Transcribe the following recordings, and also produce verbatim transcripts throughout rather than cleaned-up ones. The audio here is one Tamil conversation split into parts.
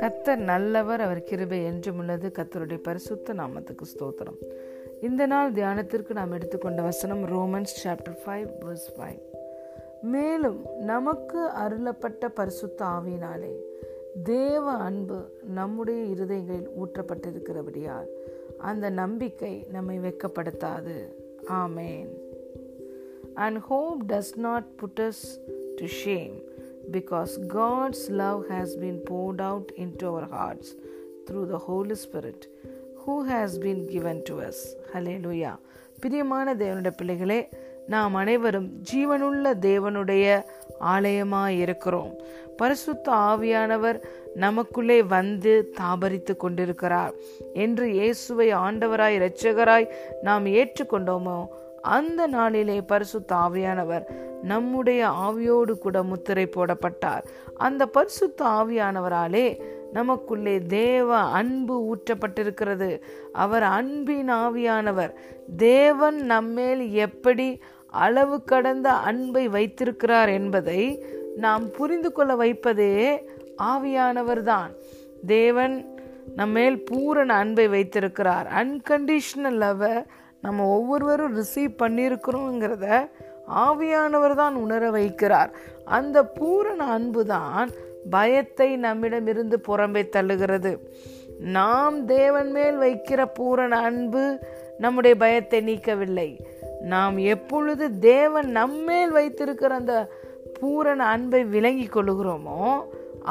கர்த்தர் நல்லவர், அவர் கிருபை என்றும் உள்ளது. கர்த்தருடைய பரிசுத்த நாமத்துக்கு ஸ்தோத்திரம். இந்த நாள் தியானத்திற்கு நாம் எடுத்துக்கொண்ட வசனம் Romans chapter five verse five. மேலும் நமக்கு அருளப்பட்ட பரிசுத்த ஆவியினாலே தேவ அன்பு நம்முடைய இருதயங்களில் ஊற்றப்பட்டிருக்கிறபடியால் அந்த நம்பிக்கை நம்மை வெட்கப்படுத்தாது. ஆமென். And hope does not put us to shame, because God's love has been poured out into our hearts through the Holy Spirit, who has been given to us. Hallelujah. பிரியமான தேவனுடைய பிள்ளைகளே, நாம் அனைவரும் ஜீவனுள்ள தேவனுடைய ஆலயமாய் இருக்கிறோம். பரிசுத்த ஆவியானவர் நமக்குள்ளே வந்து தாபரித்து கொண்டிருக்கிறார் என்று இயேசுவை ஆண்டவராய் இரட்சகராய் நாம் ஏற்றுக்கொண்டோமோ, அந்த நாளிலே பரிசுத்த ஆவியானவர் நம்முடைய ஆவியோடு கூட முத்திரை போடப்பட்டார். அந்த பரிசுத்த ஆவியானவராலே நமக்குள்ளே தேவ அன்பு ஊற்றப்பட்டிருக்கிறது. அவர் அன்பின் ஆவியானவர். தேவன் நம்மேல் எப்படி அளவு கடந்த அன்பை வைத்திருக்கிறார் என்பதை நாம் புரிந்து கொள்ள வைப்பதே ஆவியானவர் தான். தேவன் நம்மேல் பூரண அன்பை வைத்திருக்கிறார். அன்கண்டிஷனல் லவ்வை நம்ம ஒவ்வொருவரும் ரிசீவ் பண்ணியிருக்கிறோங்கிறத ஆவியானவர் தான் உணர வைக்கிறார். அந்த பூரண அன்பு தான் பயத்தை நம்மிடமிருந்து புறம்பே தள்ளுகிறது. நாம் தேவன் மேல் வைக்கிற பூரண அன்பு நம்முடைய பயத்தை நீக்கவில்லை. நாம் எப்பொழுது தேவன் நம்மேல் வைத்திருக்கிற அந்த பூரண அன்பை விளங்கி கொள்ளுகிறோமோ,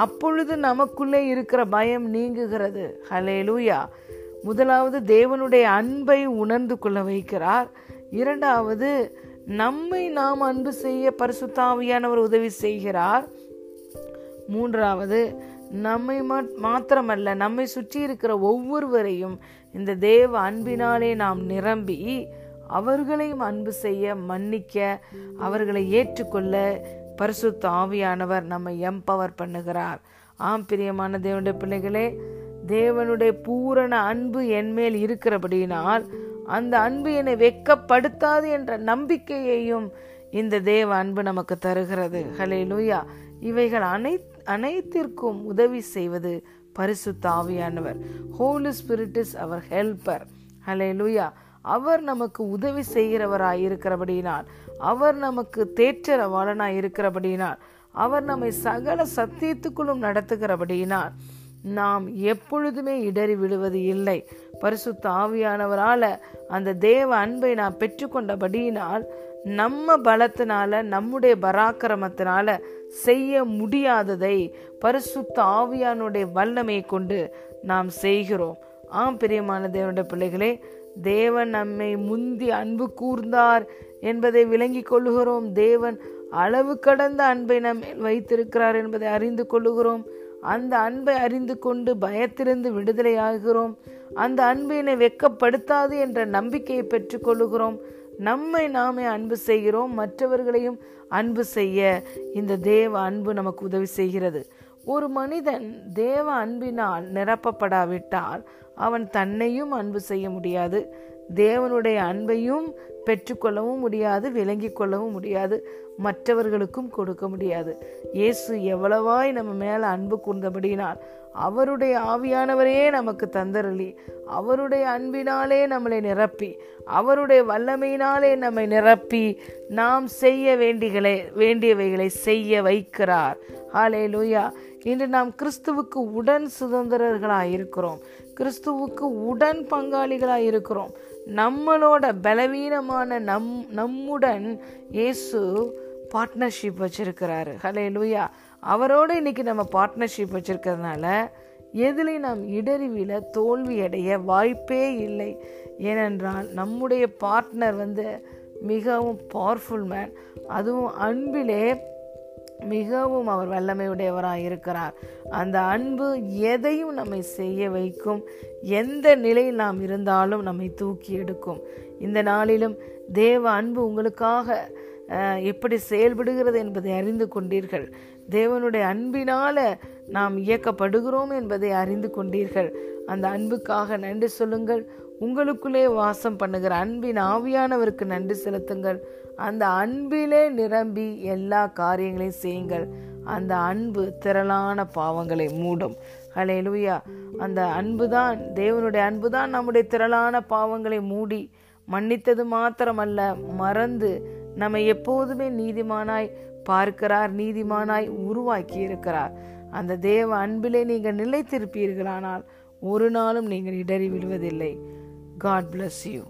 அப்பொழுது நமக்குள்ளே இருக்கிற பயம் நீங்குகிறது. ஹல்லேலூயா. முதலாவது தேவனுடைய அன்பை உணர்ந்து கொள்ள வைக்கிறார். இரண்டாவது, நம்மை நாம் அன்பு செய்ய பரிசுத்த ஆவியானவர் உதவி செய்கிறார். மூன்றாவது, நம்மை மாத்திரமல்ல நம்மை சுற்றி இருக்கிற ஒவ்வொருவரையும் இந்த தேவ அன்பினாலே நாம் நிரம்பி அவர்களையும் அன்பு செய்ய, மன்னிக்க, அவர்களை ஏற்றுக்கொள்ள பரிசுத்த ஆவியானவர் நம்மை எம்பவர் பண்ணுகிறார். ஆம் பிரியமான தேவனுடைய பிள்ளைகளே, தேவனுடைய பூரண அன்பு என்மேல் இருக்கிறபடினால் அந்த அன்பு என்னை வெட்கப்படுத்தாது என்ற நம்பிக்கையையும் இந்த தேவ அன்பு நமக்கு தருகிறது. ஹல்லேலூயா. இவைகள் அனை அனைத்திற்கும் உதவி செய்வது பரிசுத்த ஆவியானவர். Holy spirit is our helper. Hallelujah. அவர் நமக்கு உதவி செய்கிறவராய் இருக்கிறபடினால், அவர் நமக்கு தேற்றரவாளனாய் இருக்கிறபடினால், அவர் நம்மை சகல சத்தியத்துக்குள்ளும் நடத்துகிறபடினால் நாம் எப்பொழுதுமே இடறி விடுவது இல்லை. பரிசுத்த ஆவியானவரால் அந்த தேவ அன்பை நாம் பெற்றுக்கொண்டபடியினால் நம்ம பலத்தினால, நம்முடைய பராக்கிரமத்தினால செய்ய முடியாததை பரிசுத்த ஆவியானுடைய வல்லமையை கொண்டு நாம் செய்கிறோம். ஆம் பிரியமான தேவனுடைய பிள்ளைகளே, தேவன் நம்மை முந்தி அன்பு கூர்ந்தார் என்பதை விளங்கி கொள்ளுகிறோம். தேவன் அளவு கடந்த அன்பை நம் வைத்திருக்கிறார் என்பதை அறிந்து கொள்ளுகிறோம். அந்த அன்பை அறிந்து கொண்டு பயத்திலிருந்து விடுதலையாகிறோம். அந்த அன்பினை வெட்கப்படுத்தாது என்ற நம்பிக்கையை பெற்றுக்கொள்கிறோம். நம்மை நாமே அன்பு செய்கிறோம். மற்றவர்களையும் அன்பு செய்ய இந்த தேவ அன்பு நமக்கு உதவி செய்கிறது. ஒரு மனிதன் தேவ அன்பினால் நிரப்பப்படாவிட்டால் அவன் தன்னையும் அன்பு செய்ய முடியாது, தேவனுடைய அன்பையும் பெற்றுக்கொள்ளவும் முடியாது, விளங்கி கொள்ளவும் முடியாது, மற்றவர்களுக்கும் கொடுக்க முடியாது. இயேசு எவ்வளவாய் நம்ம மேல அன்பு கூர்ந்தபடியினால் அவருடைய ஆவியானவரையே நமக்கு தந்தருளி, அவருடைய அன்பினாலே நம்மளை நிரப்பி, அவருடைய வல்லமையினாலே நம்மை நிரப்பி நாம் செய்ய வேண்டிகளை வேண்டியவைகளை செய்ய வைக்கிறார். ஹல்லேலூயா. இன்று நாம் கிறிஸ்துவுக்கு உடன் சுதந்திரர்களாக இருக்கிறோம். கிறிஸ்துவுக்கு உடன் பங்காளிகளாக இருக்கிறோம். நம்மளோட பலவீனமான நம் நம்முடன் இயேசு பார்ட்னர்ஷிப் வச்சிருக்கிறாரு. ஹல்லேலூயா. அவரோடு இன்னைக்கு நம்ம பார்ட்னர்ஷிப் வச்சிருக்கிறதுனால எதிலையும் நாம் இடறிவில தோல்வி அடைய வாய்ப்பே இல்லை. ஏனென்றால் நம்முடைய பார்ட்னர் வந்து மிகவும் பவர்ஃபுல் மேன், அதுவும் அன்பிலே மிகவும் அவர் வல்லமையுடையவராக இருக்கிறார். அந்த அன்பு எதையும் நம்மை செய்ய வைக்கும். எந்த நிலையில் நாம் இருந்தாலும் நம்மை தூக்கி எடுக்கும். இந்த நாளிலும் தேவ அன்பு உங்களுக்காக எப்படி செயல்படுகிறது என்பதை அறிந்து கொண்டீர்கள். தேவனுடைய அன்பினால் நாம் இயக்கப்படுகிறோம் என்பதை அறிந்து கொண்டீர்கள். அந்த அன்புக்காக நன்றி சொல்லுங்கள். உங்களுக்குள்ளே வாசம் பண்ணுகிற அன்பின் ஆவியானவருக்கு நன்றி செலுத்துங்கள். அந்த அன்பிலே நிரம்பி எல்லா காரியங்களையும் செய்யுங்கள். அந்த அன்பு திரளான பாவங்களை மூடும். ஹல்லேலூயா. அந்த அன்பு தான், தேவனுடைய அன்பு தான் நம்முடைய திரளான பாவங்களை மூடி மன்னித்தது மாத்திரமல்ல, மறந்து நம்மை எப்போதுமே நீதிமானாய் பார்க்கிறார், நீதிமானாய் உருவாக்கி இருக்கிறார். அந்த தேவ அன்பிலே நீங்கள் நிலைத்திருப்பீர்களானால் ஒரு நாளும் நீங்கள் இடறி விழுவதில்லை. God bless you.